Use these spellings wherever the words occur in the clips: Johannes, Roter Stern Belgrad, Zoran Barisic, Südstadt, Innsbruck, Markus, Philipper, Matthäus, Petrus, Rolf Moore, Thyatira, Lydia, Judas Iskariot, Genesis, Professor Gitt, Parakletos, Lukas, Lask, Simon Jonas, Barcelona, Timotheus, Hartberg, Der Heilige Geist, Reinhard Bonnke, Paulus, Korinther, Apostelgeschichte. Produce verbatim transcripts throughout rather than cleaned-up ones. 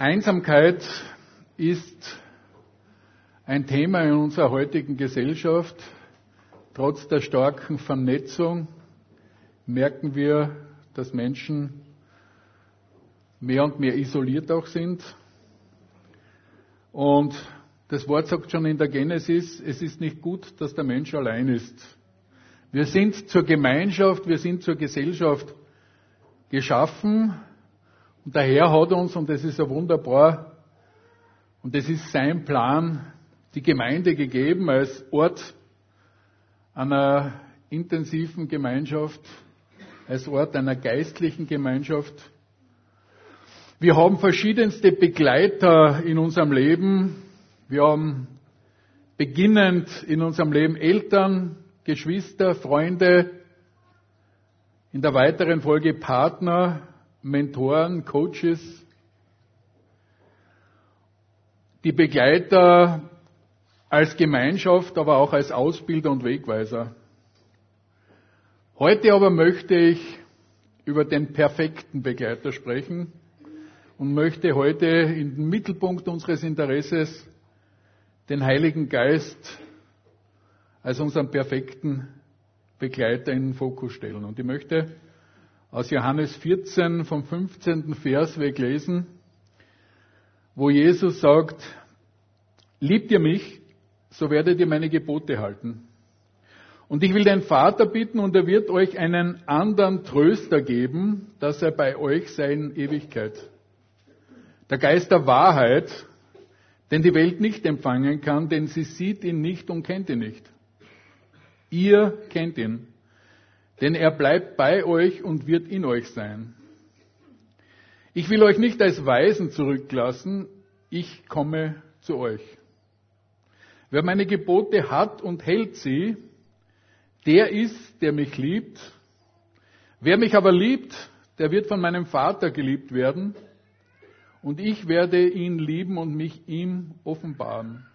Einsamkeit ist ein Thema in unserer heutigen Gesellschaft. Trotz der starken Vernetzung merken wir, dass Menschen mehr und mehr isoliert auch sind. Und das Wort sagt schon in der Genesis, es ist nicht gut, dass der Mensch allein ist. Wir sind zur Gemeinschaft, wir sind zur Gesellschaft geschaffen. Und der Herr hat uns, und das ist ja wunderbar, und das ist sein Plan, die Gemeinde gegeben als Ort einer intensiven Gemeinschaft, als Ort einer geistlichen Gemeinschaft. Wir haben verschiedenste Begleiter in unserem Leben. Wir haben beginnend in unserem Leben Eltern, Geschwister, Freunde, in der weiteren Folge Partner, Mentoren, Coaches. Die Begleiter als Gemeinschaft, aber auch als Ausbilder und Wegweiser. Heute aber möchte ich über den perfekten Begleiter sprechen und möchte heute in den Mittelpunkt unseres Interesses den Heiligen Geist als unseren perfekten Begleiter in den Fokus stellen. Und ich möchte aus Johannes vierzehn vom fünfzehnten Vers weglesen, wo Jesus sagt, liebt ihr mich, so werdet ihr meine Gebote halten. Und ich will den Vater bitten, und er wird euch einen anderen Tröster geben, dass er bei euch sei in Ewigkeit. Der Geist der Wahrheit, den die Welt nicht empfangen kann, denn sie sieht ihn nicht und kennt ihn nicht. Ihr kennt ihn, denn er bleibt bei euch und wird in euch sein. Ich will euch nicht als Waisen zurücklassen, ich komme zu euch. Wer meine Gebote hat und hält sie, der ist, der mich liebt. Wer mich aber liebt, der wird von meinem Vater geliebt werden. Und ich werde ihn lieben und mich ihm offenbaren.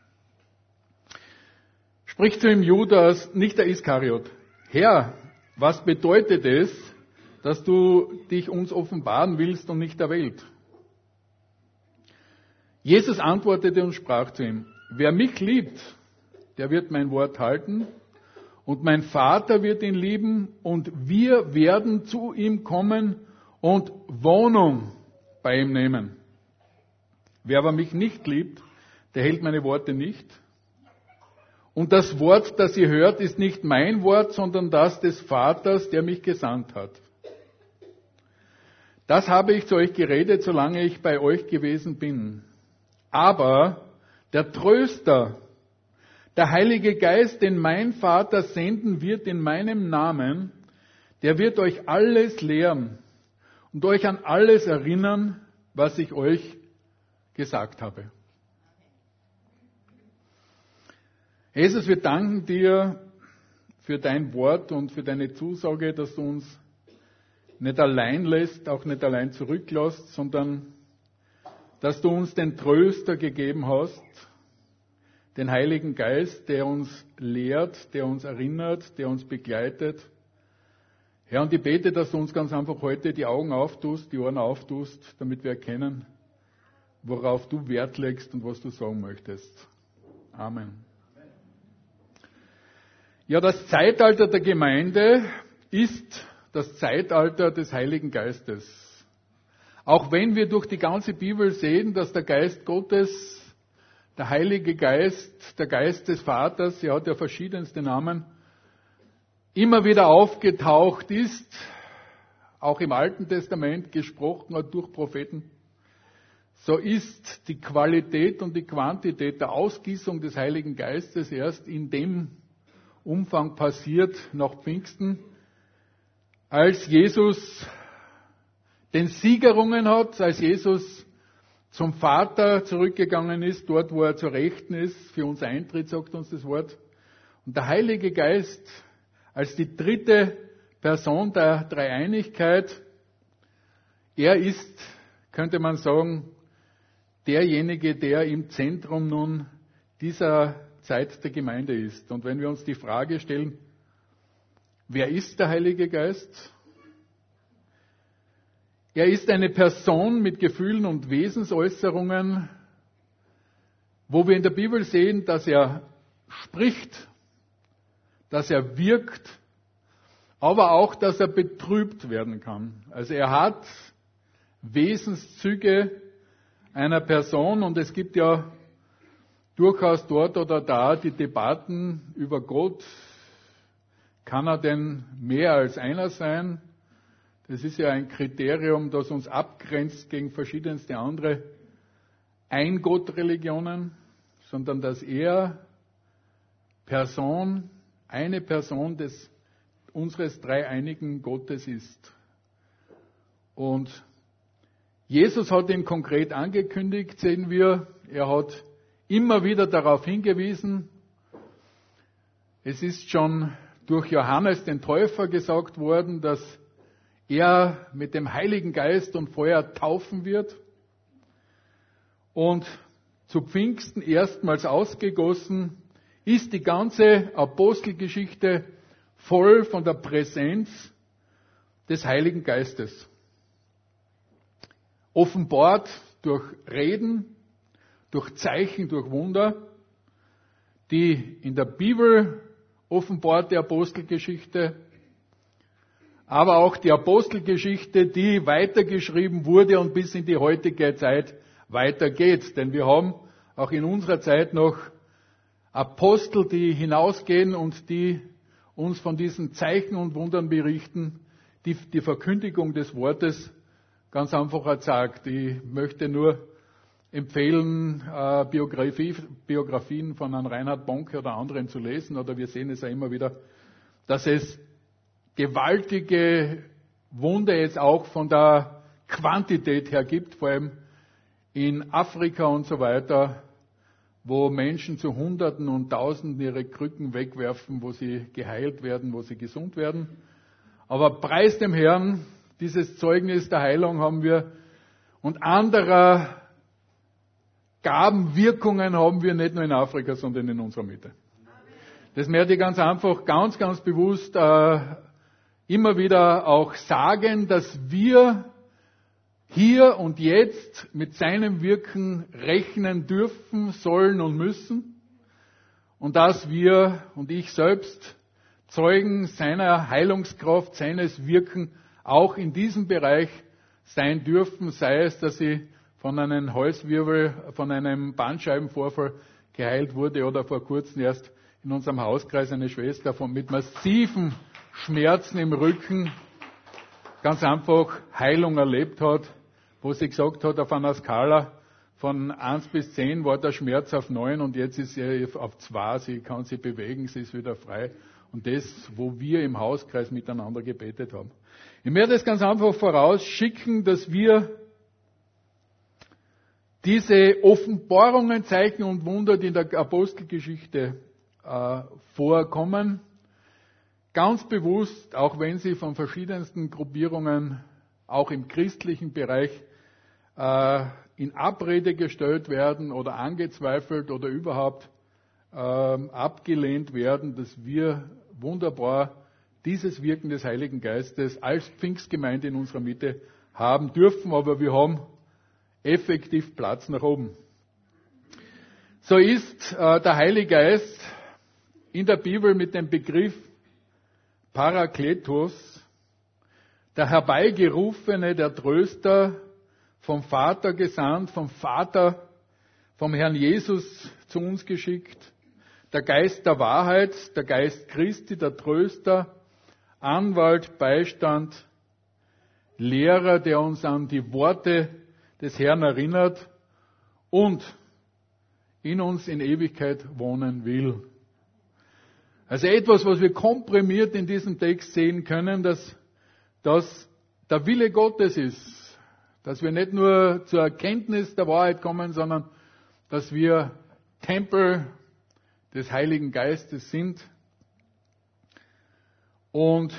Spricht zu ihm Judas, nicht der Iskariot. Herr, was bedeutet es, dass du dich uns offenbaren willst und nicht der Welt? Jesus antwortete und sprach zu ihm, wer mich liebt, der wird mein Wort halten und mein Vater wird ihn lieben und wir werden zu ihm kommen und Wohnung bei ihm nehmen. Wer aber mich nicht liebt, der hält meine Worte nicht. Und das Wort, das ihr hört, ist nicht mein Wort, sondern das des Vaters, der mich gesandt hat. Das habe ich zu euch geredet, solange ich bei euch gewesen bin. Aber der Tröster, der Heilige Geist, den mein Vater senden wird in meinem Namen, der wird euch alles lehren und euch an alles erinnern, was ich euch gesagt habe. Jesus, wir danken dir für dein Wort und für deine Zusage, dass du uns nicht allein lässt, auch nicht allein zurücklässt, sondern dass du uns den Tröster gegeben hast, den Heiligen Geist, der uns lehrt, der uns erinnert, der uns begleitet. Herr, und ich bete, dass du uns ganz einfach heute die Augen auftust, die Ohren auftust, damit wir erkennen, worauf du Wert legst und was du sagen möchtest. Amen. Ja, das Zeitalter der Gemeinde ist das Zeitalter des Heiligen Geistes. Auch wenn wir durch die ganze Bibel sehen, dass der Geist Gottes, der Heilige Geist, der Geist des Vaters, er hat ja verschiedenste Namen, immer wieder aufgetaucht ist, auch im Alten Testament gesprochen hat durch Propheten, so ist die Qualität und die Quantität der Ausgießung des Heiligen Geistes erst in dem Umfang passiert nach Pfingsten, als Jesus den Sieg errungen hat, als Jesus zum Vater zurückgegangen ist, dort wo er zu Rechten ist, für uns eintritt, sagt uns das Wort. Und der Heilige Geist als die dritte Person der Dreieinigkeit, er ist, könnte man sagen, derjenige, der im Zentrum nun dieser Zeit der Gemeinde ist. Und wenn wir uns die Frage stellen, wer ist der Heilige Geist? Er ist eine Person mit Gefühlen und Wesensäußerungen, wo wir in der Bibel sehen, dass er spricht, dass er wirkt, aber auch, dass er betrübt werden kann. Also er hat Wesenszüge einer Person und es gibt ja durchaus dort oder da die Debatten über Gott. Kann er denn mehr als einer sein? Das ist ja ein Kriterium, das uns abgrenzt gegen verschiedenste andere Ein-Gott-Religionen, sondern dass er Person, eine Person des unseres dreieinigen Gottes ist. Und Jesus hat ihn konkret angekündigt, sehen wir. Er hat immer wieder darauf hingewiesen. Es ist schon durch Johannes den Täufer gesagt worden, dass er mit dem Heiligen Geist und Feuer taufen wird. Und zu Pfingsten erstmals ausgegossen ist die ganze Apostelgeschichte voll von der Präsenz des Heiligen Geistes. Offenbart durch Reden, durch Zeichen, durch Wunder, die in der Bibel offenbarte Apostelgeschichte, aber auch die Apostelgeschichte, die weitergeschrieben wurde und bis in die heutige Zeit weitergeht. Denn wir haben auch in unserer Zeit noch Apostel, die hinausgehen und die uns von diesen Zeichen und Wundern berichten, die die Verkündigung des Wortes ganz einfach erzagt. Ich möchte nur empfehlen, äh, Biografie, Biografien von Herrn Reinhard Bonnke oder anderen zu lesen, oder wir sehen es ja immer wieder, dass es gewaltige Wunder jetzt auch von der Quantität her gibt, vor allem in Afrika und so weiter, wo Menschen zu Hunderten und Tausenden ihre Krücken wegwerfen, wo sie geheilt werden, wo sie gesund werden. Aber preis dem Herrn, dieses Zeugnis der Heilung haben wir und anderer Gabenwirkungen haben wir nicht nur in Afrika, sondern in unserer Mitte. Das möchte ich ganz einfach, ganz, ganz bewusst äh, immer wieder auch sagen, dass wir hier und jetzt mit seinem Wirken rechnen dürfen, sollen und müssen und dass wir und ich selbst Zeugen seiner Heilungskraft, seines Wirken auch in diesem Bereich sein dürfen, sei es, dass ich von einem Halswirbel, von einem Bandscheibenvorfall geheilt wurde oder vor kurzem erst in unserem Hauskreis eine Schwester von mit massiven Schmerzen im Rücken ganz einfach Heilung erlebt hat, wo sie gesagt hat, auf einer Skala von eins bis zehn war der Schmerz auf neun und jetzt ist sie auf zwei, sie kann sich bewegen, sie ist wieder frei. Und das, wo wir im Hauskreis miteinander gebetet haben. Ich möchte das ganz einfach vorausschicken, dass wir diese Offenbarungen, Zeichen und Wunder, die in der Apostelgeschichte äh, vorkommen, ganz bewusst, auch wenn sie von verschiedensten Gruppierungen, auch im christlichen Bereich, äh, in Abrede gestellt werden oder angezweifelt oder überhaupt äh, abgelehnt werden, dass wir wunderbar dieses Wirken des Heiligen Geistes als Pfingstgemeinde in unserer Mitte haben dürfen, aber wir haben effektiv Platz nach oben. So ist äh, der Heilige Geist in der Bibel mit dem Begriff Parakletos, der Herbeigerufene, der Tröster, vom Vater gesandt, vom Vater, vom Herrn Jesus zu uns geschickt, der Geist der Wahrheit, der Geist Christi, der Tröster, Anwalt, Beistand, Lehrer, der uns an die Worte des Herrn erinnert und in uns in Ewigkeit wohnen will. Also etwas, was wir komprimiert in diesem Text sehen können, dass das der Wille Gottes ist, dass wir nicht nur zur Erkenntnis der Wahrheit kommen, sondern dass wir Tempel des Heiligen Geistes sind und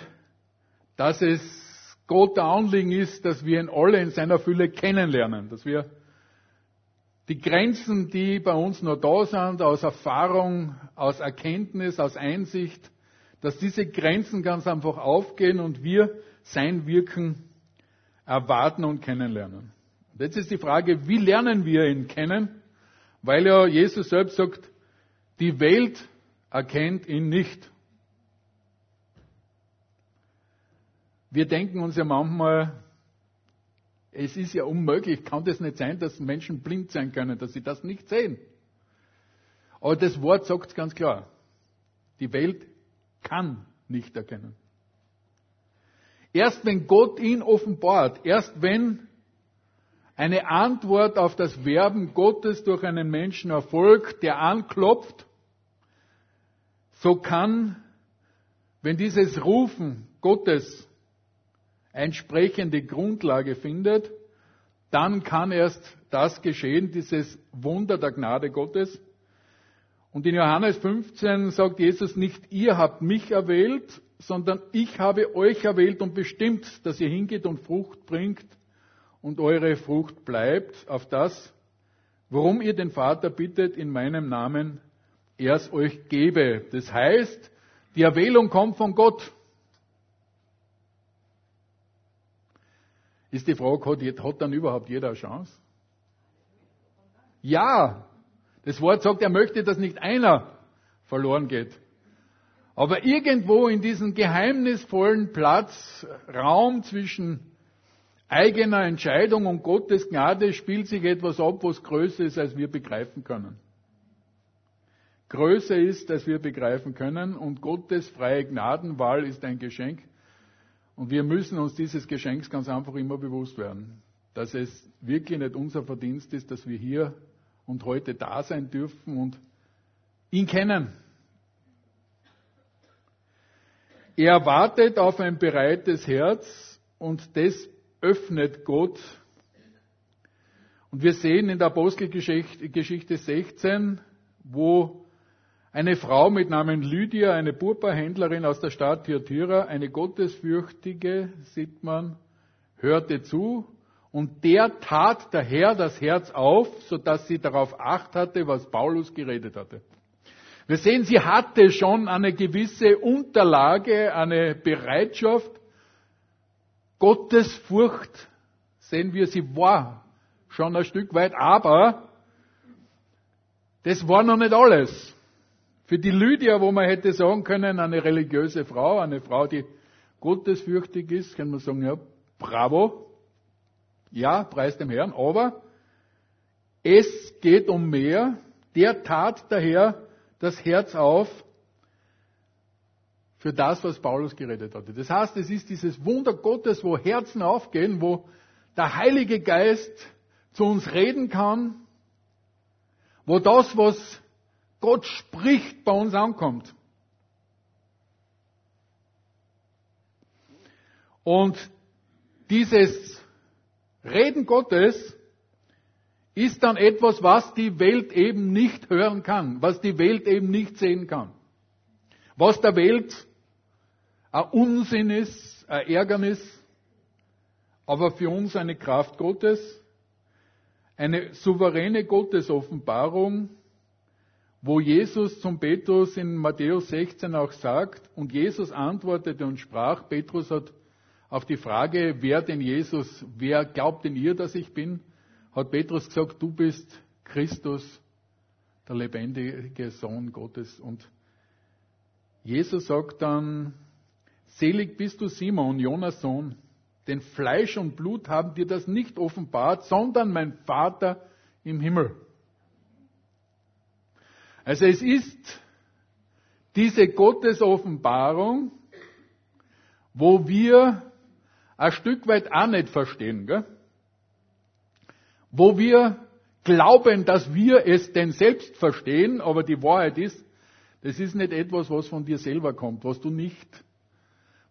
dass es Gott der Anliegen ist, dass wir ihn alle in seiner Fülle kennenlernen, dass wir die Grenzen, die bei uns nur da sind, aus Erfahrung, aus Erkenntnis, aus Einsicht, dass diese Grenzen ganz einfach aufgehen und wir sein Wirken erwarten und kennenlernen. Und jetzt ist die Frage, wie lernen wir ihn kennen? Weil ja Jesus selbst sagt, die Welt erkennt ihn nicht. Wir denken uns ja manchmal, es ist ja unmöglich, kann das nicht sein, dass Menschen blind sein können, dass sie das nicht sehen. Aber das Wort sagt es ganz klar. Die Welt kann nicht erkennen. Erst wenn Gott ihn offenbart, erst wenn eine Antwort auf das Werben Gottes durch einen Menschen erfolgt, der anklopft, so kann, wenn dieses Rufen Gottes entsprechende Grundlage findet, dann kann erst das geschehen, dieses Wunder der Gnade Gottes. Und in Johannes fünfzehn sagt Jesus, nicht ihr habt mich erwählt, sondern ich habe euch erwählt und bestimmt, dass ihr hingeht und Frucht bringt und eure Frucht bleibt, auf das, worum ihr den Vater bittet, in meinem Namen er es euch gebe. Das heißt, die Erwählung kommt von Gott. Ist die Frage, hat dann überhaupt jeder eine Chance? Ja, das Wort sagt, er möchte, dass nicht einer verloren geht. Aber irgendwo in diesem geheimnisvollen Platz, Raum zwischen eigener Entscheidung und Gottes Gnade spielt sich etwas ab, was größer ist, als wir begreifen können. Größer ist, als wir begreifen können, und Gottes freie Gnadenwahl ist ein Geschenk. Und wir müssen uns dieses Geschenks ganz einfach immer bewusst werden, dass es wirklich nicht unser Verdienst ist, dass wir hier und heute da sein dürfen und ihn kennen. Er wartet auf ein bereites Herz und das öffnet Gott. Und wir sehen in der Apostelgeschichte sechzehn, wo eine Frau mit Namen Lydia, eine Purpurhändlerin aus der Stadt Thyatira, eine Gottesfürchtige, sieht man, hörte zu. Und der tat der Herr das Herz auf, sodass sie darauf acht hatte, was Paulus geredet hatte. Wir sehen, sie hatte schon eine gewisse Unterlage, eine Bereitschaft. Gottesfurcht, sehen wir, sie war schon ein Stück weit. Aber das war noch nicht alles. Für die Lydia, wo man hätte sagen können, eine religiöse Frau, eine Frau, die gottesfürchtig ist, kann man sagen, ja, bravo, ja, preis dem Herrn, aber es geht um mehr. Der tat daher das Herz auf für das, was Paulus geredet hatte. Das heißt, es ist dieses Wunder Gottes, wo Herzen aufgehen, wo der Heilige Geist zu uns reden kann, wo das, was Gott spricht, bei uns ankommt. Und dieses Reden Gottes ist dann etwas, was die Welt eben nicht hören kann, was die Welt eben nicht sehen kann. Was der Welt ein Unsinn ist, ein Ärgernis, aber für uns eine Kraft Gottes, eine souveräne Gottesoffenbarung, wo Jesus zum Petrus in Matthäus sechzehn auch sagt, und Jesus antwortete und sprach, Petrus hat auf die Frage, wer denn Jesus, wer glaubt denn ihr, dass ich bin, hat Petrus gesagt, du bist Christus, der lebendige Sohn Gottes. Und Jesus sagt dann, selig bist du Simon, Jonas Sohn, denn Fleisch und Blut haben dir das nicht offenbart, sondern mein Vater im Himmel. Also es ist diese Gottesoffenbarung, wo wir ein Stück weit auch nicht verstehen, gell? Wo wir glauben, dass wir es denn selbst verstehen, aber die Wahrheit ist, das ist nicht etwas, was von dir selber kommt, was du nicht,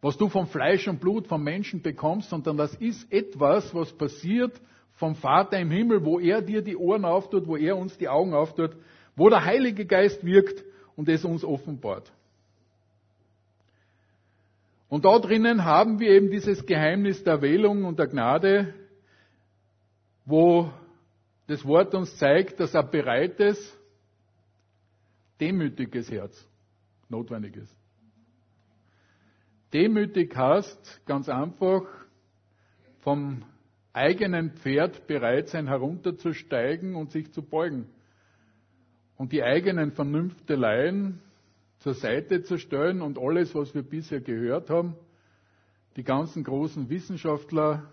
was du vom Fleisch und Blut, vom Menschen bekommst, sondern das ist etwas, was passiert vom Vater im Himmel, wo er dir die Ohren auftut, wo er uns die Augen auftut, wo der Heilige Geist wirkt und es uns offenbart. Und da drinnen haben wir eben dieses Geheimnis der Erwählung und der Gnade, wo das Wort uns zeigt, dass ein bereites, demütiges Herz notwendig ist. Demütig heißt ganz einfach, vom eigenen Pferd bereit sein, herunterzusteigen und sich zu beugen und die eigenen Vernünfteleien zur Seite zu stellen und alles, was wir bisher gehört haben, die ganzen großen Wissenschaftler,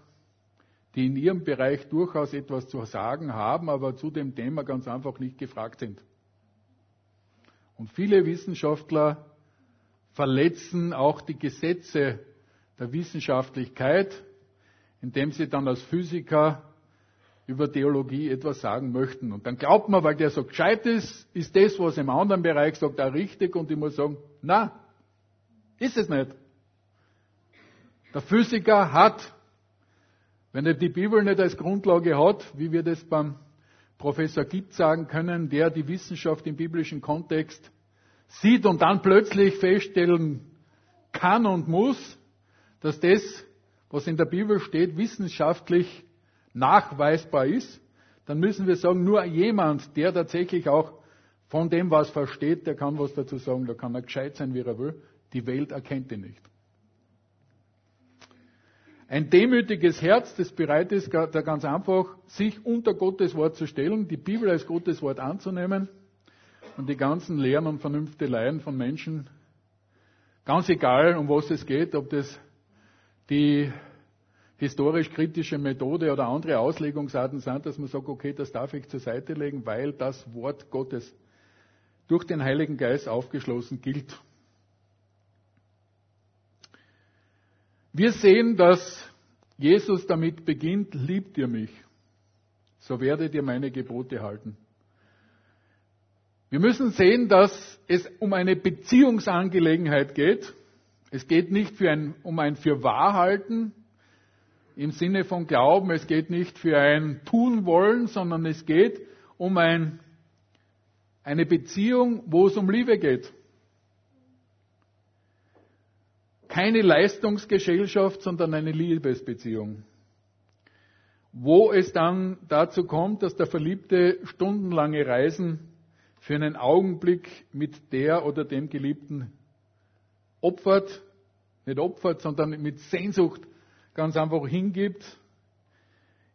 die in ihrem Bereich durchaus etwas zu sagen haben, aber zu dem Thema ganz einfach nicht gefragt sind. Und viele Wissenschaftler verletzen auch die Gesetze der Wissenschaftlichkeit, indem sie dann als Physiker über Theologie etwas sagen möchten. Und dann glaubt man, weil der so gescheit ist, ist das, was im anderen Bereich sagt, auch richtig. Und ich muss sagen, na, ist es nicht. Der Physiker hat, wenn er die Bibel nicht als Grundlage hat, wie wir das beim Professor Gitt sagen können, der die Wissenschaft im biblischen Kontext sieht und dann plötzlich feststellen kann und muss, dass das, was in der Bibel steht, wissenschaftlich nachweisbar ist, dann müssen wir sagen, nur jemand, der tatsächlich auch von dem was versteht, der kann was dazu sagen, da kann er gescheit sein, wie er will. Die Welt erkennt ihn nicht. Ein demütiges Herz, das bereit ist, da ganz einfach, sich unter Gottes Wort zu stellen, die Bibel als Gottes Wort anzunehmen und die ganzen Lehren und Vernünfteleien von Menschen, ganz egal, um was es geht, ob das die historisch-kritische Methode oder andere Auslegungsarten sind, dass man sagt, okay, das darf ich zur Seite legen, weil das Wort Gottes durch den Heiligen Geist aufgeschlossen gilt. Wir sehen, dass Jesus damit beginnt, liebt ihr mich, so werdet ihr meine Gebote halten. Wir müssen sehen, dass es um eine Beziehungsangelegenheit geht. Es geht nicht für ein, um ein Fürwahrhalten, im Sinne von Glauben, es geht nicht für ein Tun wollen, sondern es geht um ein, eine Beziehung, wo es um Liebe geht. Keine Leistungsgesellschaft, sondern eine Liebesbeziehung. Wo es dann dazu kommt, dass der Verliebte stundenlange Reisen für einen Augenblick mit der oder dem Geliebten opfert, nicht opfert, sondern mit Sehnsucht ganz einfach hingibt,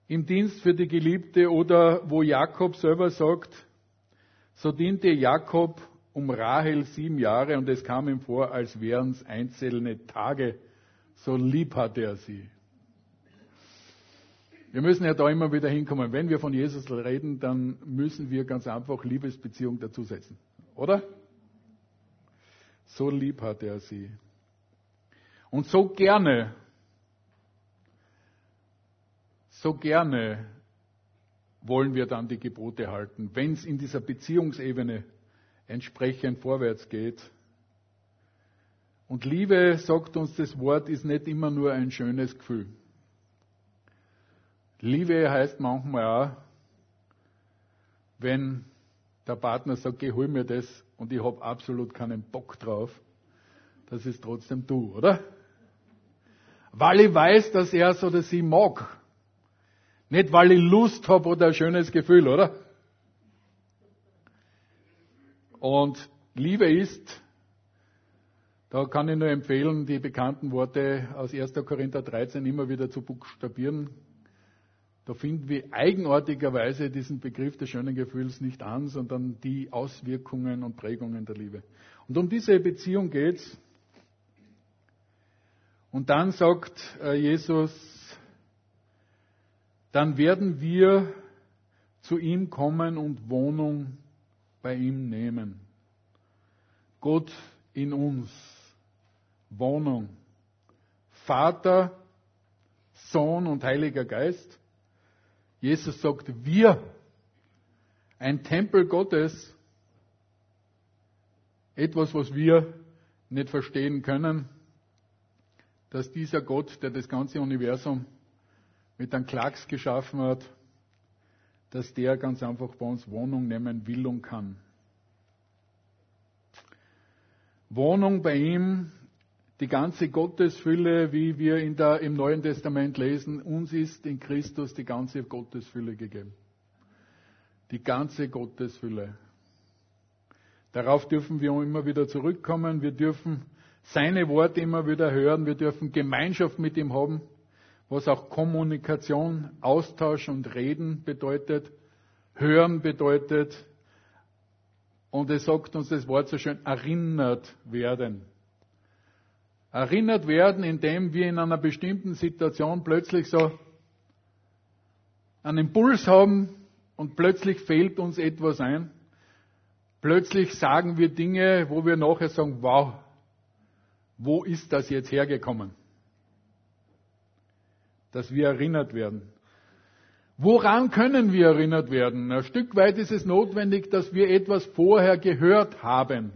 im Dienst für die Geliebte oder wo Jakob selber sagt, so diente Jakob um Rahel sieben Jahre und es kam ihm vor, als wären es einzelne Tage, so lieb hatte er sie. Wir müssen ja da immer wieder hinkommen. Wenn wir von Jesus reden, dann müssen wir ganz einfach Liebesbeziehung dazusetzen, oder? So lieb hatte er sie. Und so gerne So gerne wollen wir dann die Gebote halten, wenn es in dieser Beziehungsebene entsprechend vorwärts geht. Und Liebe, sagt uns das Wort, ist nicht immer nur ein schönes Gefühl. Liebe heißt manchmal auch, wenn der Partner sagt, geh, hol mir das und ich habe absolut keinen Bock drauf, das ist trotzdem du, oder? Weil ich weiß, dass er es oder sie mag. Nicht, weil ich Lust habe oder ein schönes Gefühl, oder? Und Liebe ist, da kann ich nur empfehlen, die bekannten Worte aus erster Korinther dreizehn immer wieder zu buchstabieren. Da finden wir eigenartigerweise diesen Begriff des schönen Gefühls nicht an, sondern die Auswirkungen und Prägungen der Liebe. Und um diese Beziehung geht's. Und dann sagt Jesus, dann werden wir zu ihm kommen und Wohnung bei ihm nehmen. Gott in uns, Wohnung, Vater, Sohn und Heiliger Geist. Jesus sagt, wir, ein Tempel Gottes, etwas, was wir nicht verstehen können, dass dieser Gott, der das ganze Universum mit einem Klacks geschaffen hat, dass der ganz einfach bei uns Wohnung nehmen will und kann. Wohnung bei ihm, die ganze Gottesfülle, wie wir in der, im Neuen Testament lesen, uns ist in Christus die ganze Gottesfülle gegeben. Die ganze Gottesfülle. Darauf dürfen wir immer wieder zurückkommen, wir dürfen seine Worte immer wieder hören, wir dürfen Gemeinschaft mit ihm haben. was auch Kommunikation, Austausch und Reden bedeutet, Hören bedeutet, und es sagt uns das Wort so schön, erinnert werden. Erinnert werden, indem wir in einer bestimmten Situation plötzlich so einen Impuls haben und plötzlich fällt uns etwas ein. Plötzlich sagen wir Dinge, wo wir nachher sagen, wow, wo ist das jetzt hergekommen? Dass wir erinnert werden. Woran können wir erinnert werden? Ein Stück weit ist es notwendig, dass wir etwas vorher gehört haben.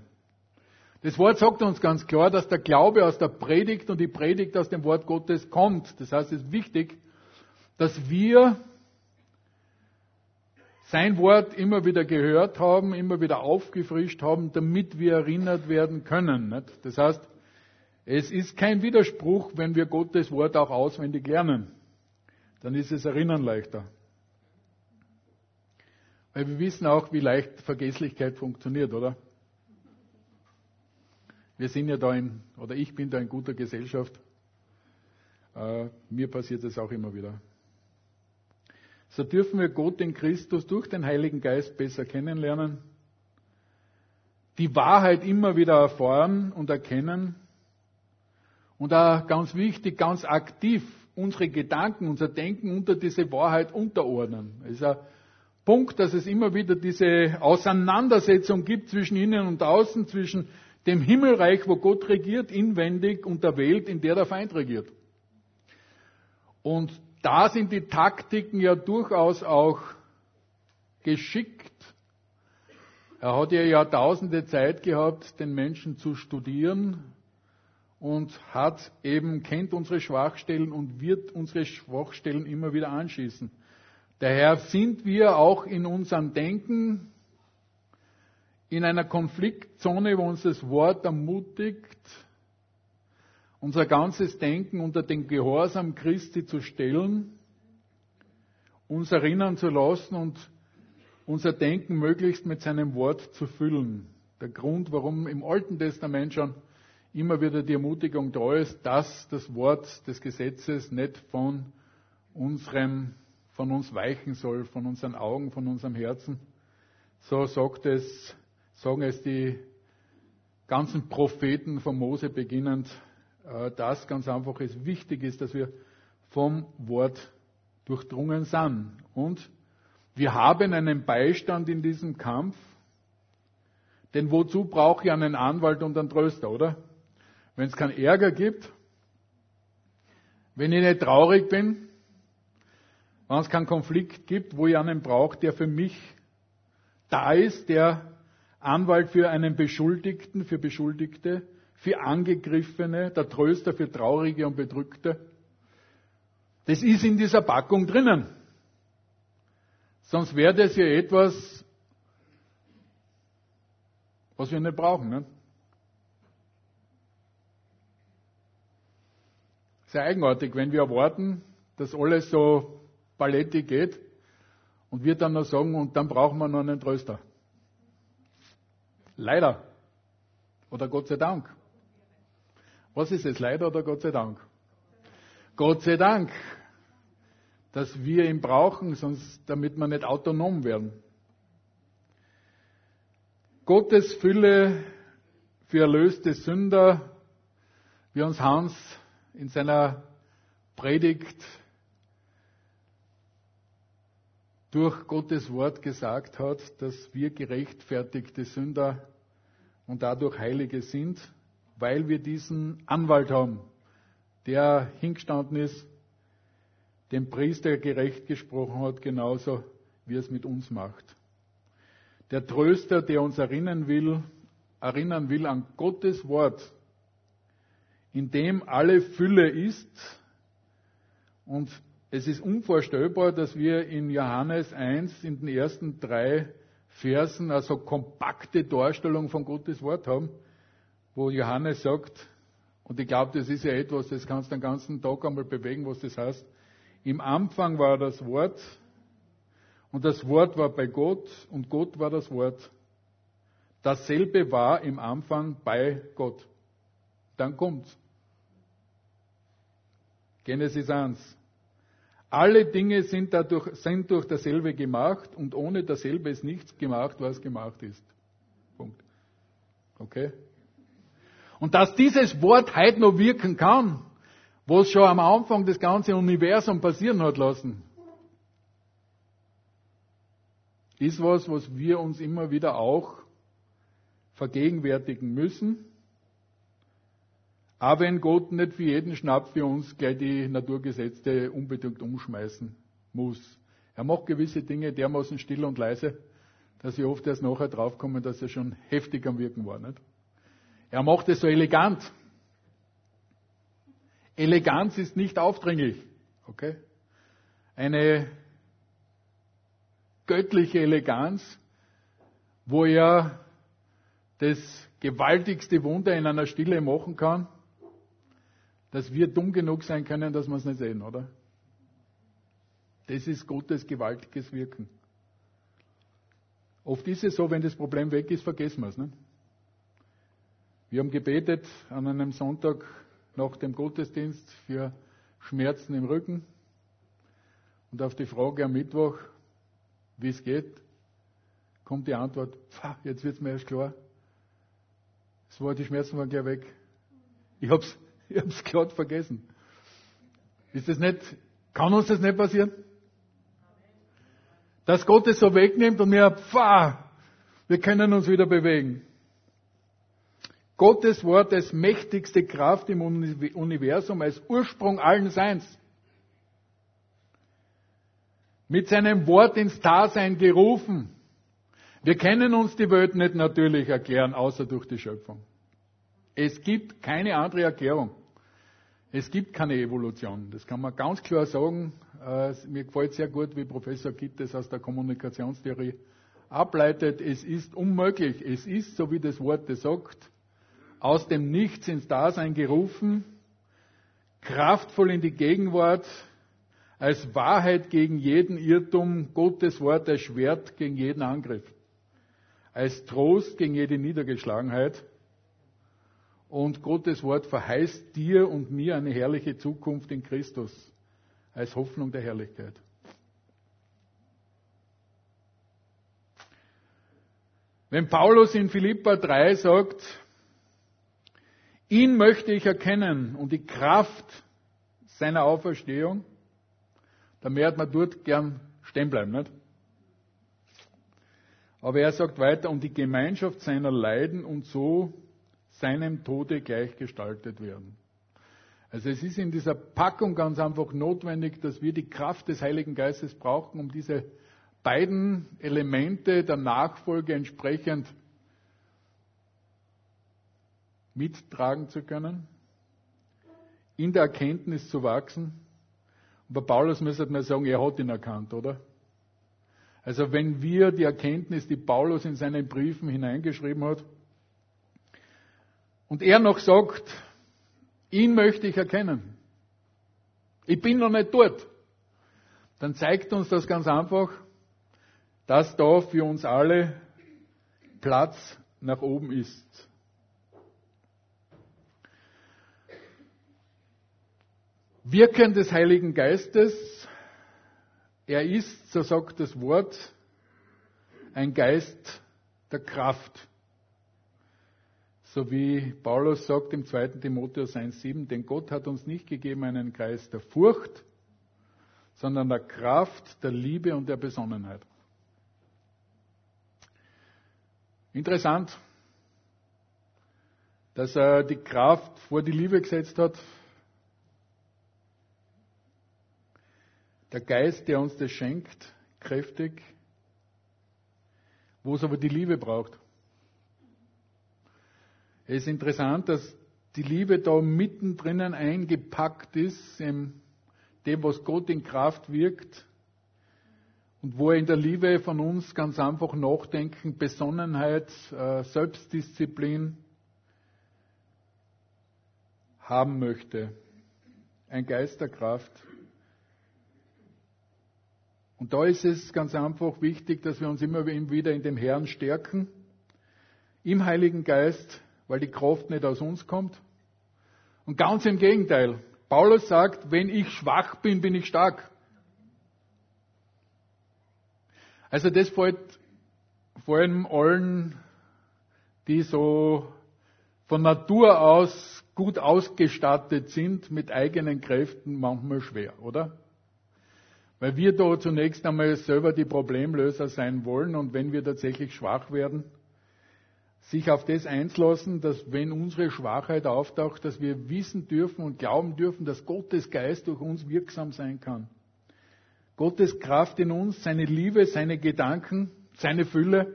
Das Wort sagt uns ganz klar, dass der Glaube aus der Predigt und die Predigt aus dem Wort Gottes kommt. Das heißt, es ist wichtig, dass wir sein Wort immer wieder gehört haben, immer wieder aufgefrischt haben, damit wir erinnert werden können. Nicht? Das heißt, es ist kein Widerspruch, wenn wir Gottes Wort auch auswendig lernen. Dann ist es Erinnern leichter. Weil wir wissen auch, wie leicht Vergesslichkeit funktioniert, oder? Wir sind ja da in, oder ich bin da in guter Gesellschaft. Äh, mir passiert das auch immer wieder. So dürfen wir Gott in Christus durch den Heiligen Geist besser kennenlernen, die Wahrheit immer wieder erfahren und erkennen und auch ganz wichtig, ganz aktiv unsere Gedanken, unser Denken unter diese Wahrheit unterordnen. Es ist ein Punkt, dass es immer wieder diese Auseinandersetzung gibt zwischen innen und außen, zwischen dem Himmelreich, wo Gott regiert, inwendig und der Welt, in der der Feind regiert. Und da sind die Taktiken ja durchaus auch geschickt. Er hat ja Jahrtausende Zeit gehabt, den Menschen zu studieren und hat eben, kennt unsere Schwachstellen und wird unsere Schwachstellen immer wieder anschießen. Daher sind wir auch in unserem Denken in einer Konfliktzone, wo uns das Wort ermutigt, unser ganzes Denken unter den Gehorsam Christi zu stellen, uns erinnern zu lassen und unser Denken möglichst mit seinem Wort zu füllen. Der Grund, warum im Alten Testament schon immer wieder die Ermutigung da ist, dass das Wort des Gesetzes nicht von unserem, von uns weichen soll, von unseren Augen, von unserem Herzen. So sagt es, sagen es die ganzen Propheten von Mose beginnend, das ganz einfach ist, wichtig ist, dass wir vom Wort durchdrungen sind. Und wir haben einen Beistand in diesem Kampf, denn wozu brauche ich einen Anwalt und einen Tröster, oder? Wenn es keinen Ärger gibt, wenn ich nicht traurig bin, wenn es keinen Konflikt gibt, wo ich einen brauche, der für mich da ist, der Anwalt für einen Beschuldigten, für Beschuldigte, für Angegriffene, der Tröster für Traurige und Bedrückte. Das ist in dieser Packung drinnen. Sonst wäre das ja etwas, was wir nicht brauchen. Ne? Sehr eigenartig, wenn wir erwarten, dass alles so paletti geht und wir dann noch sagen, und dann brauchen wir noch einen Tröster. Leider. Oder Gott sei Dank. Was ist es, leider oder Gott sei Dank? Gott sei Dank, dass wir ihn brauchen, sonst damit wir nicht autonom werden. Gottes Fülle für erlöste Sünder, wie uns Hans in seiner Predigt durch Gottes Wort gesagt hat, dass wir gerechtfertigte Sünder und dadurch Heilige sind, weil wir diesen Anwalt haben, der hingestanden ist, dem Priester gerecht gesprochen hat, genauso wie er es mit uns macht. Der Tröster, der uns erinnern will, erinnern will an Gottes Wort, in dem alle Fülle ist. Und es ist unvorstellbar, dass wir in Johannes eins in den ersten drei Versen also kompakte Darstellung von Gottes Wort haben, wo Johannes sagt, und ich glaube, das ist ja etwas, das kannst du den ganzen Tag einmal bewegen, was das heißt. Im Anfang war das Wort und das Wort war bei Gott und Gott war das Wort. Dasselbe war im Anfang bei Gott. Dann kommt's. Genesis eins. Alle Dinge sind, dadurch, sind durch dasselbe gemacht und ohne dasselbe ist nichts gemacht, was gemacht ist. Punkt. Okay? Und dass dieses Wort heute noch wirken kann, was schon am Anfang das ganze Universum passieren hat lassen, ist was, was wir uns immer wieder auch vergegenwärtigen müssen. Aber wenn Gott nicht für jeden Schnapp für uns gleich die Naturgesetze unbedingt umschmeißen muss. Er macht gewisse Dinge dermaßen still und leise, dass wir oft erst nachher draufkommen, dass er schon heftig am Wirken war. Nicht? Er macht es so elegant. Eleganz ist nicht aufdringlich. Okay? Eine göttliche Eleganz, wo er das gewaltigste Wunder in einer Stille machen kann, dass wir dumm genug sein können, dass wir es nicht sehen, oder? Das ist Gottes gewaltiges Wirken. Oft ist es so, wenn das Problem weg ist, vergessen wir es. Ne? Wir haben gebetet an einem Sonntag nach dem Gottesdienst für Schmerzen im Rücken und auf die Frage am Mittwoch, wie es geht, kommt die Antwort, pff, jetzt wird es mir erst klar. Es war, die Schmerzen waren gleich weg. Ich hab's, ich hab's gerade vergessen. Ist das nicht, kann uns das nicht passieren? Dass Gott es so wegnimmt und wir, pfah, wir können uns wieder bewegen. Gottes Wort als mächtigste Kraft im Universum, als Ursprung allen Seins. Mit seinem Wort ins Dasein gerufen. Wir können uns die Welt nicht natürlich erklären, außer durch die Schöpfung. Es gibt keine andere Erklärung. Es gibt keine Evolution. Das kann man ganz klar sagen. Mir gefällt sehr gut, wie Professor Gitt das aus der Kommunikationstheorie ableitet. Es ist unmöglich. Es ist, so wie das Wort das sagt, aus dem Nichts ins Dasein gerufen, kraftvoll in die Gegenwart, als Wahrheit gegen jeden Irrtum, Gottes Wort als Schwert gegen jeden Angriff. Als Trost gegen jede Niedergeschlagenheit. Und Gottes Wort verheißt dir und mir eine herrliche Zukunft in Christus. Als Hoffnung der Herrlichkeit. Wenn Paulus in Philipper drei sagt, ihn möchte ich erkennen und die Kraft seiner Auferstehung, dann merkt man dort gern stehen bleiben, nicht? Aber er sagt weiter, und die Gemeinschaft seiner Leiden und so seinem Tode gleichgestaltet werden. Also es ist in dieser Packung ganz einfach notwendig, dass wir die Kraft des Heiligen Geistes brauchen, um diese beiden Elemente der Nachfolge entsprechend mittragen zu können, in der Erkenntnis zu wachsen. Und bei Paulus müsste man sagen, er hat ihn erkannt, oder? Also wenn wir die Erkenntnis, die Paulus in seinen Briefen hineingeschrieben hat, und er noch sagt, ihn möchte ich erkennen, ich bin noch nicht dort, dann zeigt uns das ganz einfach, dass da für uns alle Platz nach oben ist. Wirken des Heiligen Geistes. Er ist, so sagt das Wort, ein Geist der Kraft. So wie Paulus sagt im zweiten Timotheus eins sieben, denn Gott hat uns nicht gegeben einen Geist der Furcht, sondern der Kraft, der Liebe und der Besonnenheit. Interessant, dass er die Kraft vor die Liebe gesetzt hat. Der Geist, der uns das schenkt, kräftig, wo es aber die Liebe braucht. Es ist interessant, dass die Liebe da mittendrin eingepackt ist, in dem, was Gott in Kraft wirkt und wo er in der Liebe von uns ganz einfach nachdenken, Besonnenheit, Selbstdisziplin haben möchte. Ein Geist der Kraft. Und da ist es ganz einfach wichtig, dass wir uns immer wieder in dem Herrn stärken, im Heiligen Geist, weil die Kraft nicht aus uns kommt. Und ganz im Gegenteil, Paulus sagt, wenn ich schwach bin, bin ich stark. Also das fällt vor allem allen, die so von Natur aus gut ausgestattet sind, mit eigenen Kräften manchmal schwer, oder? Weil wir da zunächst einmal selber die Problemlöser sein wollen und wenn wir tatsächlich schwach werden, sich auf das einzulassen, dass wenn unsere Schwachheit auftaucht, dass wir wissen dürfen und glauben dürfen, dass Gottes Geist durch uns wirksam sein kann. Gottes Kraft in uns, seine Liebe, seine Gedanken, seine Fülle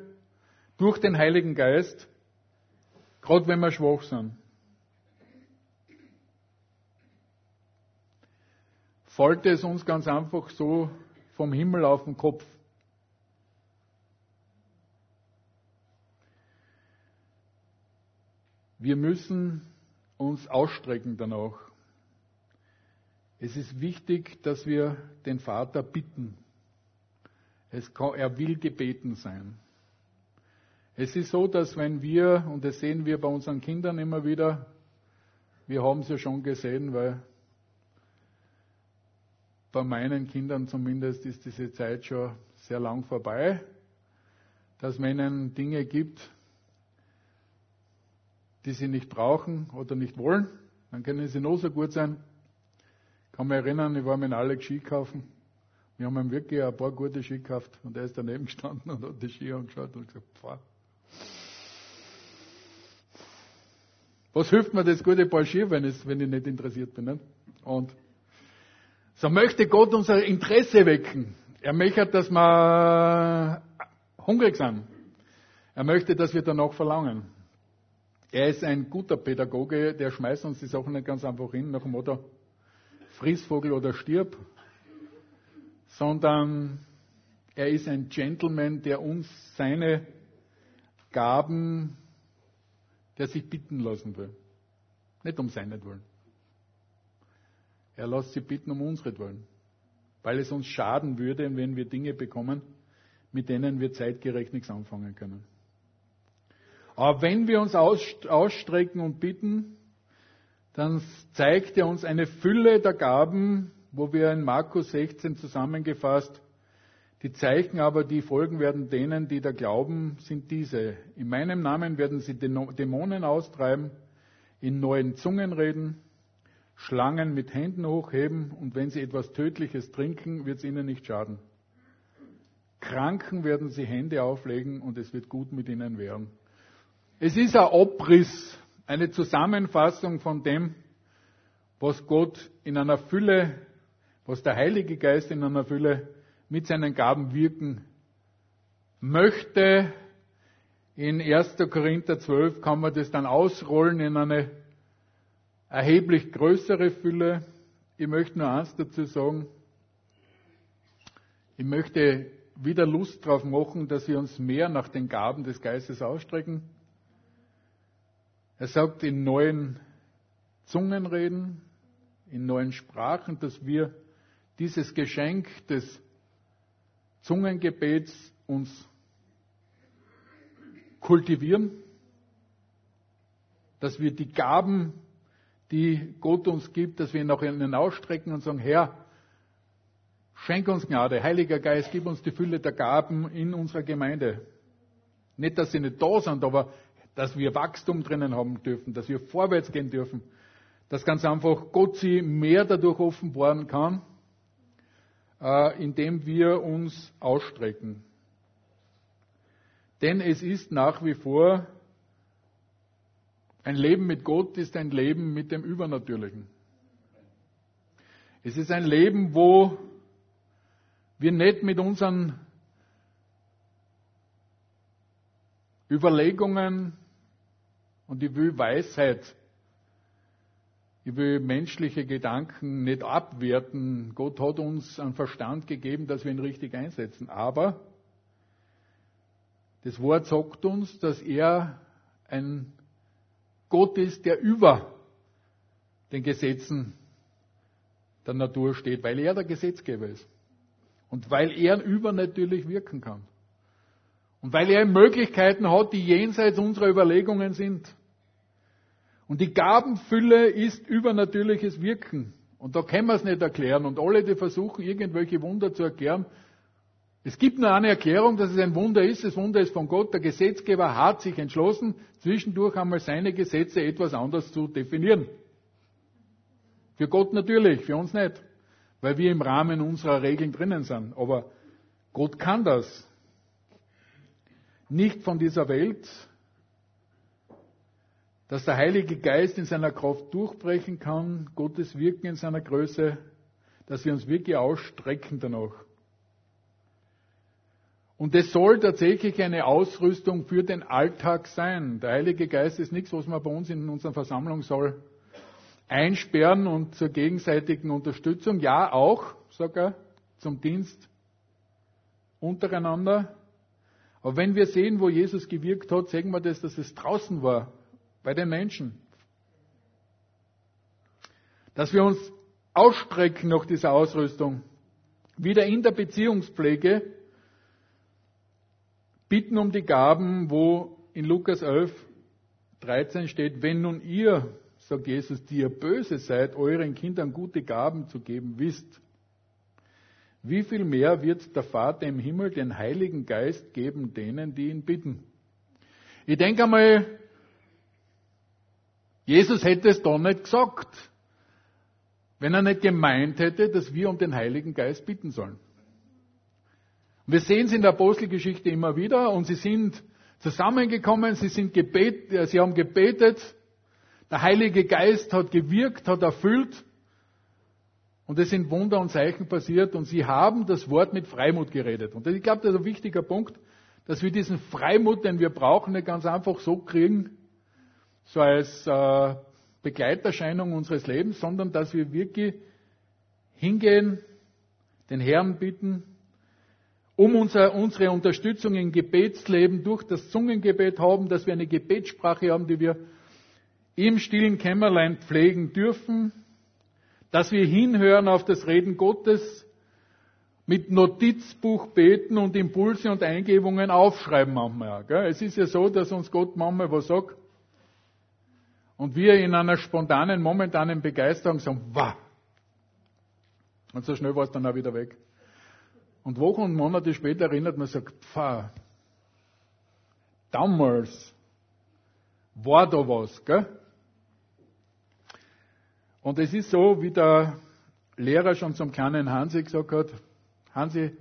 durch den Heiligen Geist, gerade wenn wir schwach sind. Fällt es uns ganz einfach so vom Himmel auf den Kopf. Wir müssen uns ausstrecken danach. Es ist wichtig, dass wir den Vater bitten. Es kann, er will gebeten sein. Es ist so, dass wenn wir, und das sehen wir bei unseren Kindern immer wieder, wir haben es ja schon gesehen, weil bei meinen Kindern zumindest ist diese Zeit schon sehr lang vorbei, dass man ihnen Dinge gibt, die sie nicht brauchen oder nicht wollen, dann können sie noch so gut sein. Ich kann mich erinnern, ich war mit Alex Ski kaufen. Wir haben ihm wirklich ein paar gute Ski gekauft und er ist daneben gestanden und hat die Ski angeschaut und gesagt, pfah. Was hilft mir das gute Paar Ski, wenn ich nicht interessiert bin? Ne? Und so möchte Gott unser Interesse wecken. Er möchte, dass wir hungrig sind. Er möchte, dass wir danach verlangen. Er ist ein guter Pädagoge, der schmeißt uns die Sachen nicht ganz einfach hin, nach dem Motto, Frissvogel oder stirb. Sondern er ist ein Gentleman, der uns seine Gaben, der sich bitten lassen will. Nicht um seinetwillen. Er lässt sie bitten um unsretwillen. Weil es uns schaden würde, wenn wir Dinge bekommen, mit denen wir zeitgerecht nichts anfangen können. Aber wenn wir uns ausstrecken und bitten, dann zeigt er uns eine Fülle der Gaben, wo wir in Markus sechzehn zusammengefasst, die Zeichen aber, die folgen werden denen, die da glauben, sind diese. In meinem Namen werden sie Dämonen austreiben, in neuen Zungen reden, Schlangen mit Händen hochheben und wenn sie etwas Tödliches trinken, wird es ihnen nicht schaden. Kranken werden sie Hände auflegen und es wird gut mit ihnen werden. Es ist ein Abriss, eine Zusammenfassung von dem, was Gott in einer Fülle, was der Heilige Geist in einer Fülle mit seinen Gaben wirken möchte. In ersten Korinther zwölf kann man das dann ausrollen in eine erheblich größere Fülle. Ich möchte nur eins dazu sagen. Ich möchte wieder Lust drauf machen, dass wir uns mehr nach den Gaben des Geistes ausstrecken. Er sagt, in neuen Zungen reden, in neuen Sprachen, dass wir dieses Geschenk des Zungengebets uns kultivieren, dass wir die Gaben, die Gott uns gibt, dass wir ihn nach ihnen ausstrecken und sagen, Herr, schenk uns Gnade, Heiliger Geist, gib uns die Fülle der Gaben in unserer Gemeinde. Nicht, dass sie nicht da sind, aber dass wir Wachstum drinnen haben dürfen, dass wir vorwärts gehen dürfen, dass ganz einfach Gott sie mehr dadurch offenbaren kann, äh, indem wir uns ausstrecken. Denn es ist nach wie vor, ein Leben mit Gott ist ein Leben mit dem Übernatürlichen. Es ist ein Leben, wo wir nicht mit unseren Überlegungen und ich will Weisheit, ich will menschliche Gedanken nicht abwerten. Gott hat uns einen Verstand gegeben, dass wir ihn richtig einsetzen. Aber das Wort sagt uns, dass er ein Gott ist, der über den Gesetzen der Natur steht, weil er der Gesetzgeber ist. Und weil er übernatürlich wirken kann. Und weil er Möglichkeiten hat, die jenseits unserer Überlegungen sind. Und die Gabenfülle ist übernatürliches Wirken. Und da können wir es nicht erklären. Und alle, die versuchen, irgendwelche Wunder zu erklären, Es gibt nur eine Erklärung, dass es ein Wunder ist. Das Wunder ist von Gott. Der Gesetzgeber hat sich entschlossen, zwischendurch einmal seine Gesetze etwas anders zu definieren. Für Gott natürlich, für uns nicht. Weil wir im Rahmen unserer Regeln drinnen sind. Aber Gott kann das. Nicht von dieser Welt, dass der Heilige Geist in seiner Kraft durchbrechen kann, Gottes Wirken in seiner Größe, dass wir uns wirklich ausstrecken danach. Und es soll tatsächlich eine Ausrüstung für den Alltag sein. Der Heilige Geist ist nichts, was wir bei uns in unserer Versammlung soll einsperren und zur gegenseitigen Unterstützung, ja auch, sagt er, zum Dienst untereinander. Aber wenn wir sehen, wo Jesus gewirkt hat, sehen wir das, dass es draußen war, bei den Menschen. Dass wir uns ausstrecken nach dieser Ausrüstung, wieder in der Beziehungspflege, bitten um die Gaben, wo in Lukas elf, dreizehn steht, wenn nun ihr, sagt Jesus, die ihr böse seid, euren Kindern gute Gaben zu geben wisst, wie viel mehr wird der Vater im Himmel den Heiligen Geist geben denen, die ihn bitten? Ich denke einmal, Jesus hätte es da nicht gesagt, wenn er nicht gemeint hätte, dass wir um den Heiligen Geist bitten sollen. Wir sehen es in der Apostelgeschichte immer wieder und sie sind zusammengekommen, sie, sind gebet, sie haben gebetet, der Heilige Geist hat gewirkt, hat erfüllt und es sind Wunder und Zeichen passiert und sie haben das Wort mit Freimut geredet. Und ich glaube, das ist ein wichtiger Punkt, dass wir diesen Freimut, den wir brauchen, nicht ganz einfach so kriegen, so als äh, Begleiterscheinung unseres Lebens, sondern dass wir wirklich hingehen, den Herrn bitten, um unsere, unsere Unterstützung im Gebetsleben durch das Zungengebet haben, dass wir eine Gebetssprache haben, die wir im stillen Kämmerlein pflegen dürfen, dass wir hinhören auf das Reden Gottes, mit Notizbuch beten und Impulse und Eingebungen aufschreiben manchmal. Gell? Es ist ja so, dass uns Gott manchmal was sagt und wir in einer spontanen, momentanen Begeisterung sagen, wow! Und so schnell war es dann auch wieder weg. Und Wochen und Monate später erinnert man sich, Pfarr, damals war da was, gell? Und es ist so, wie der Lehrer schon zum kleinen Hansi gesagt hat, Hansi,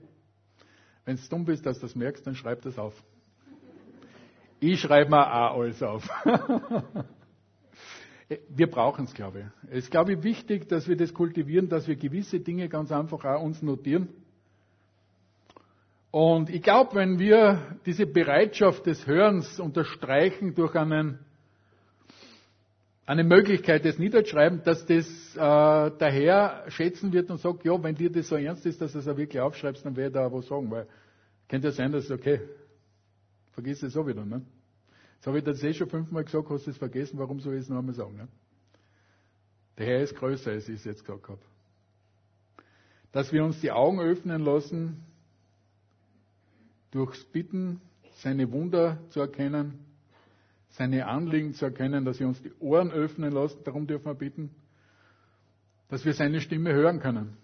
wenn du dumm bist, dass du das merkst, dann schreib das auf. Ich schreibe mir auch alles auf. Wir brauchen es, glaube ich. Es ist, glaube ich, wichtig, dass wir das kultivieren, dass wir gewisse Dinge ganz einfach auch uns notieren. Und ich glaube, wenn wir diese Bereitschaft des Hörens unterstreichen durch einen, eine Möglichkeit des Niederschreiben, dass das äh, der Herr schätzen wird und sagt, ja, wenn dir das so ernst ist, dass du es auch wirklich aufschreibst, dann werde ich da auch was sagen, weil könnte ja sein, dass es okay, vergiss es auch wieder. Ne? Jetzt habe ich das eh schon fünfmal gesagt, hast du es vergessen, warum soll ich es noch einmal sagen? Ne? Der Herr ist größer, als ich es jetzt gesagt habe. Dass wir uns die Augen öffnen lassen, durchs Bitten, seine Wunder zu erkennen, seine Anliegen zu erkennen, dass wir uns die Ohren öffnen lassen, darum dürfen wir bitten, dass wir seine Stimme hören können,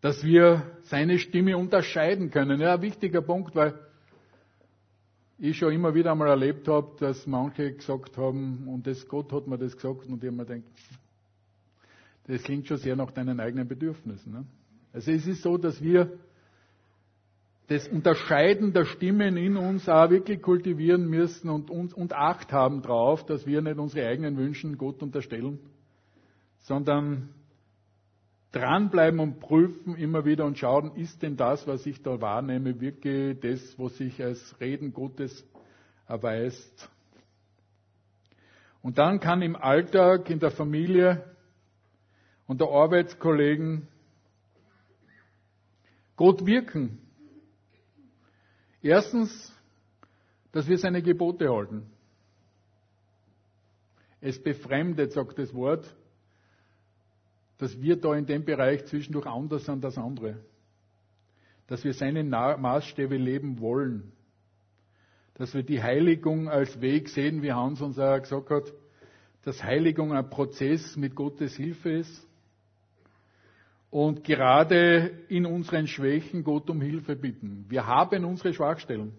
dass wir seine Stimme unterscheiden können. Ja, ein wichtiger Punkt, weil ich schon immer wieder einmal erlebt habe, dass manche gesagt haben, und das Gott hat mir das gesagt, und ich mir denke, das klingt schon sehr nach deinen eigenen Bedürfnissen. Ne? Also es ist so, dass wir das Unterscheiden der Stimmen in uns auch wirklich kultivieren müssen und, und, und Acht haben drauf, dass wir nicht unsere eigenen Wünsche Gott unterstellen, sondern dranbleiben und prüfen immer wieder und schauen, ist denn das, was ich da wahrnehme, wirklich das, was sich als Reden Gottes erweist. Und dann kann im Alltag, in der Familie, unter Arbeitskollegen Gott wirken. Erstens, dass wir seine Gebote halten. Es befremdet, sagt das Wort, dass wir da in dem Bereich zwischendurch anders sind als andere. Dass wir seine Maßstäbe leben wollen. Dass wir die Heiligung als Weg sehen, wie Hans uns auch gesagt hat, dass Heiligung ein Prozess mit Gottes Hilfe ist. und gerade in unseren Schwächen Gott um Hilfe bitten. Wir haben unsere Schwachstellen.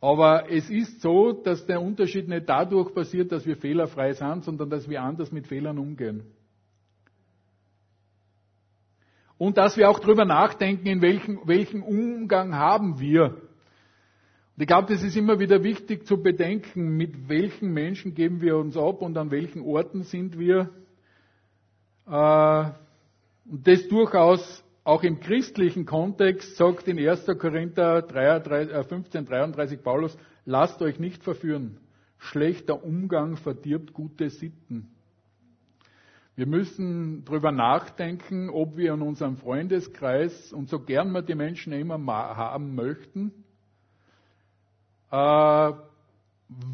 Aber es ist so, dass der Unterschied nicht dadurch passiert, dass wir fehlerfrei sind, sondern dass wir anders mit Fehlern umgehen. Und dass wir auch darüber nachdenken, in welchen, welchen Umgang haben wir. Und ich glaube, das ist immer wieder wichtig zu bedenken, mit welchen Menschen geben wir uns ab und an welchen Orten sind wir. Und das durchaus auch im christlichen Kontext, sagt in erster Korinther fünfzehn dreiunddreißig Paulus, lasst euch nicht verführen. Schlechter Umgang verdirbt gute Sitten. Wir müssen darüber nachdenken, ob wir in unserem Freundeskreis, und so gern wir die Menschen immer haben möchten, äh,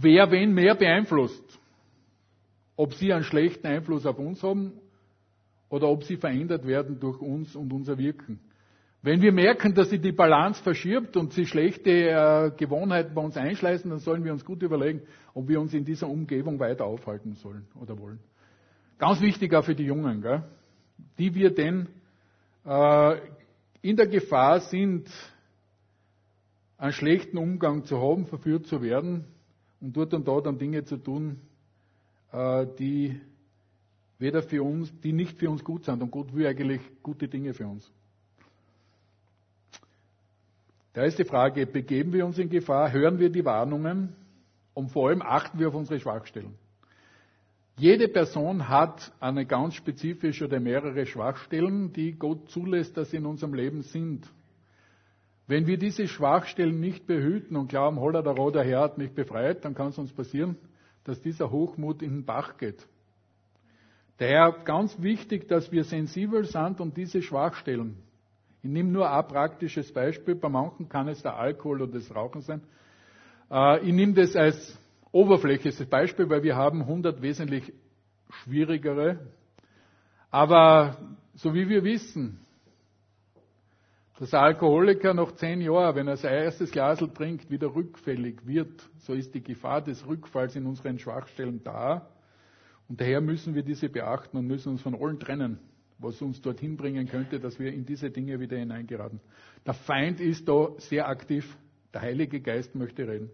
wer wen mehr beeinflusst. Ob sie einen schlechten Einfluss auf uns haben oder ob sie verändert werden durch uns und unser Wirken. Wenn wir merken, dass sie die Balance verschiebt und sie schlechte äh, Gewohnheiten bei uns einschleißen, dann sollen wir uns gut überlegen, ob wir uns in dieser Umgebung weiter aufhalten sollen oder wollen. Ganz wichtig auch für die Jungen, gell? Die wir denn äh, in der Gefahr sind, einen schlechten Umgang zu haben, verführt zu werden und dort und da dann Dinge zu tun, äh, die weder für uns, die nicht für uns gut sind. Und Gott will eigentlich gute Dinge für uns. Da ist die Frage, begeben wir uns in Gefahr, hören wir die Warnungen und vor allem achten wir auf unsere Schwachstellen. Jede Person hat eine ganz spezifische oder mehrere Schwachstellen, die Gott zulässt, dass sie in unserem Leben sind. Wenn wir diese Schwachstellen nicht behüten und glauben, holla da, der Herr hat mich befreit, dann kann es uns passieren, dass dieser Hochmut in den Bach geht. Daher ganz wichtig, dass wir sensibel sind und diese Schwachstellen. Ich nehme nur ein praktisches Beispiel. Bei manchen kann es der Alkohol oder das Rauchen sein. Ich nehme das als oberflächliches Beispiel, weil wir haben hundert wesentlich schwierigere. Aber so wie wir wissen, dass ein Alkoholiker nach zehn Jahren, wenn er sein erstes Glasl trinkt, wieder rückfällig wird, so ist die Gefahr des Rückfalls in unseren Schwachstellen da. Und daher müssen wir diese beachten und müssen uns von allen trennen, was uns dorthin bringen könnte, dass wir in diese Dinge wieder hineingeraten. Der Feind ist da sehr aktiv. Der Heilige Geist möchte reden.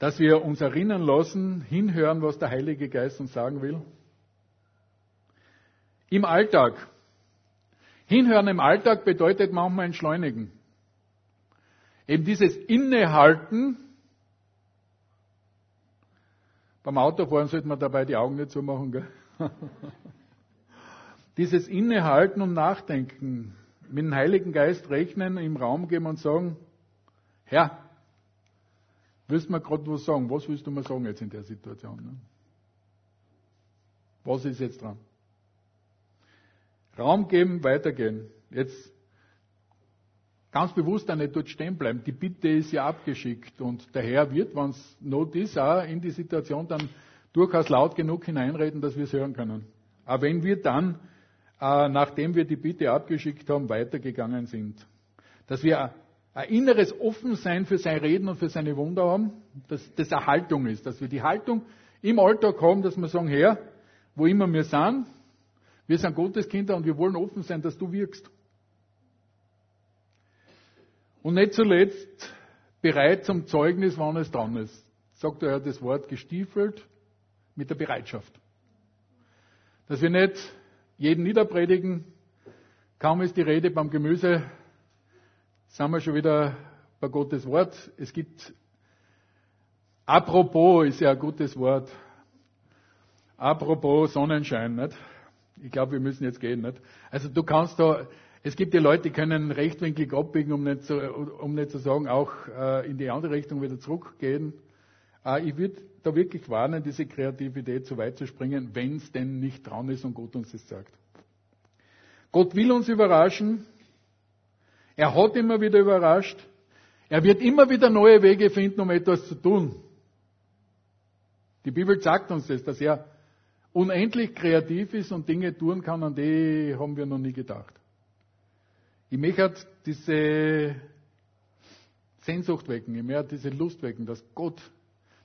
Dass wir uns erinnern lassen, hinhören, was der Heilige Geist uns sagen will. Im Alltag. Hinhören im Alltag bedeutet manchmal entschleunigen. Eben dieses Innehalten. Beim Autofahren sollte man dabei die Augen nicht zumachen, gell? Dieses Innehalten und Nachdenken. Mit dem Heiligen Geist rechnen, im Raum geben und sagen, Herr, willst du mir gerade was sagen? Was willst du mir sagen jetzt in der Situation? Ne? Was ist jetzt dran? Raum geben, weitergehen. Jetzt ganz bewusst auch nicht dort stehen bleiben. Die Bitte ist ja abgeschickt und der Herr wird, wenn es Not ist, auch in die Situation dann durchaus laut genug hineinreden, dass wir es hören können. Aber wenn wir dann, äh, nachdem wir die Bitte abgeschickt haben, weitergegangen sind, dass wir ein inneres Offensein für sein Reden und für seine Wunder haben, dass das eine Haltung ist, dass wir die Haltung im Alltag haben, dass wir sagen, Herr, wo immer wir sind, wir sind Gottes Kinder und wir wollen offen sein, dass du wirkst. Und nicht zuletzt bereit zum Zeugnis, wann es dran ist. Sagt er ja das Wort gestiefelt mit der Bereitschaft. Dass wir nicht jeden niederpredigen, kaum ist die Rede beim Gemüse, sind wir schon wieder bei Gottes Wort. Es gibt, apropos ist ja ein gutes Wort, apropos Sonnenschein, nicht? Ich glaube, wir müssen jetzt gehen, nicht? Also du kannst da, es gibt ja Leute, die können rechtwinklig abbiegen, um nicht zu, um nicht zu sagen, auch äh, in die andere Richtung wieder zurückgehen. Äh, ich würde da wirklich warnen, diese Kreativität zu weit zu springen, wenn es denn nicht dran ist und Gott uns das sagt. Gott will uns überraschen. Er hat immer wieder überrascht. Er wird immer wieder neue Wege finden, um etwas zu tun. Die Bibel sagt uns das, dass er unendlich kreativ ist und Dinge tun kann, an die haben wir noch nie gedacht. Ich möchte diese Sehnsucht wecken, ich möchte diese Lust wecken, dass Gott,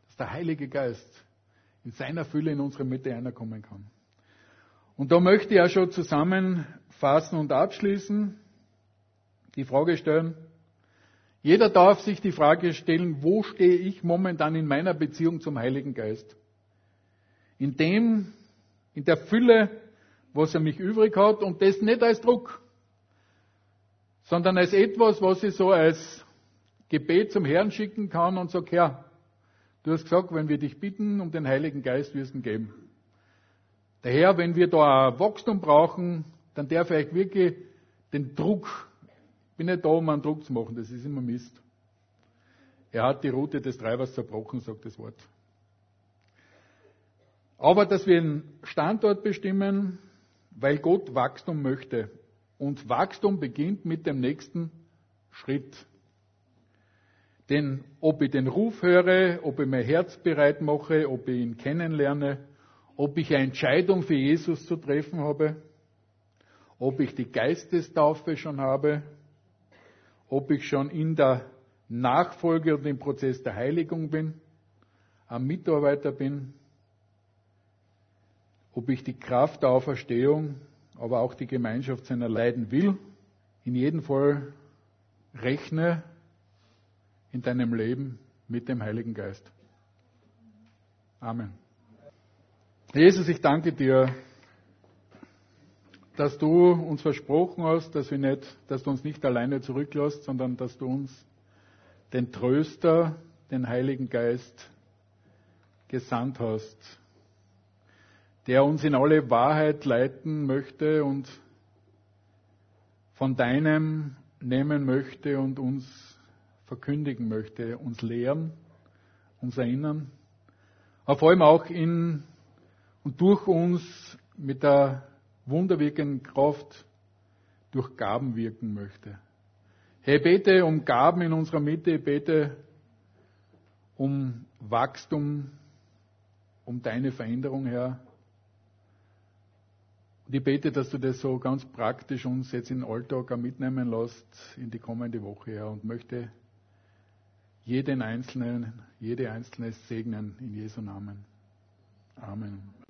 dass der Heilige Geist in seiner Fülle in unsere Mitte einerkommen kann. Und da möchte ich auch schon zusammenfassen und abschließen, die Frage stellen. Jeder darf sich die Frage stellen, wo stehe ich momentan in meiner Beziehung zum Heiligen Geist? In dem, in der Fülle, was er mich übrig hat, und das nicht als Druck, sondern als etwas, was ich so als Gebet zum Herrn schicken kann und sage, Herr, du hast gesagt, wenn wir dich bitten um den Heiligen Geist, wirst du ihn geben. Daher, wenn wir da ein Wachstum brauchen, dann darf ich wirklich den Druck, ich bin nicht da, um einen Druck zu machen, das ist immer Mist. Er hat die Rute des Treibers zerbrochen, sagt das Wort. Aber dass wir einen Standort bestimmen, weil Gott Wachstum möchte. Und Wachstum beginnt mit dem nächsten Schritt. Denn ob ich den Ruf höre, ob ich mein Herz bereit mache, ob ich ihn kennenlerne, ob ich eine Entscheidung für Jesus zu treffen habe, ob ich die Geistestaufe schon habe, ob ich schon in der Nachfolge und im Prozess der Heiligung bin, ein Mitarbeiter bin, ob ich die Kraft der Auferstehung, aber auch die Gemeinschaft seiner Leiden will, in jedem Fall rechne in deinem Leben mit dem Heiligen Geist. Amen. Jesus, ich danke dir, dass du uns versprochen hast, dass wir nicht, dass du uns nicht alleine zurücklässt, sondern dass du uns den Tröster, den Heiligen Geist gesandt hast, der uns in alle Wahrheit leiten möchte und von deinem nehmen möchte und uns verkündigen möchte, uns lehren, uns erinnern, aber vor allem auch in und durch uns mit der wunderwirkenden Kraft durch Gaben wirken möchte. Herr, ich bete um Gaben in unserer Mitte, ich bete um Wachstum, um deine Veränderung, Herr. Und ich bete, dass du das so ganz praktisch uns jetzt in den Alltag auch mitnehmen lässt, in die kommende Woche, Herr, und möchte jeden Einzelnen, jede Einzelne segnen, in Jesu Namen. Amen.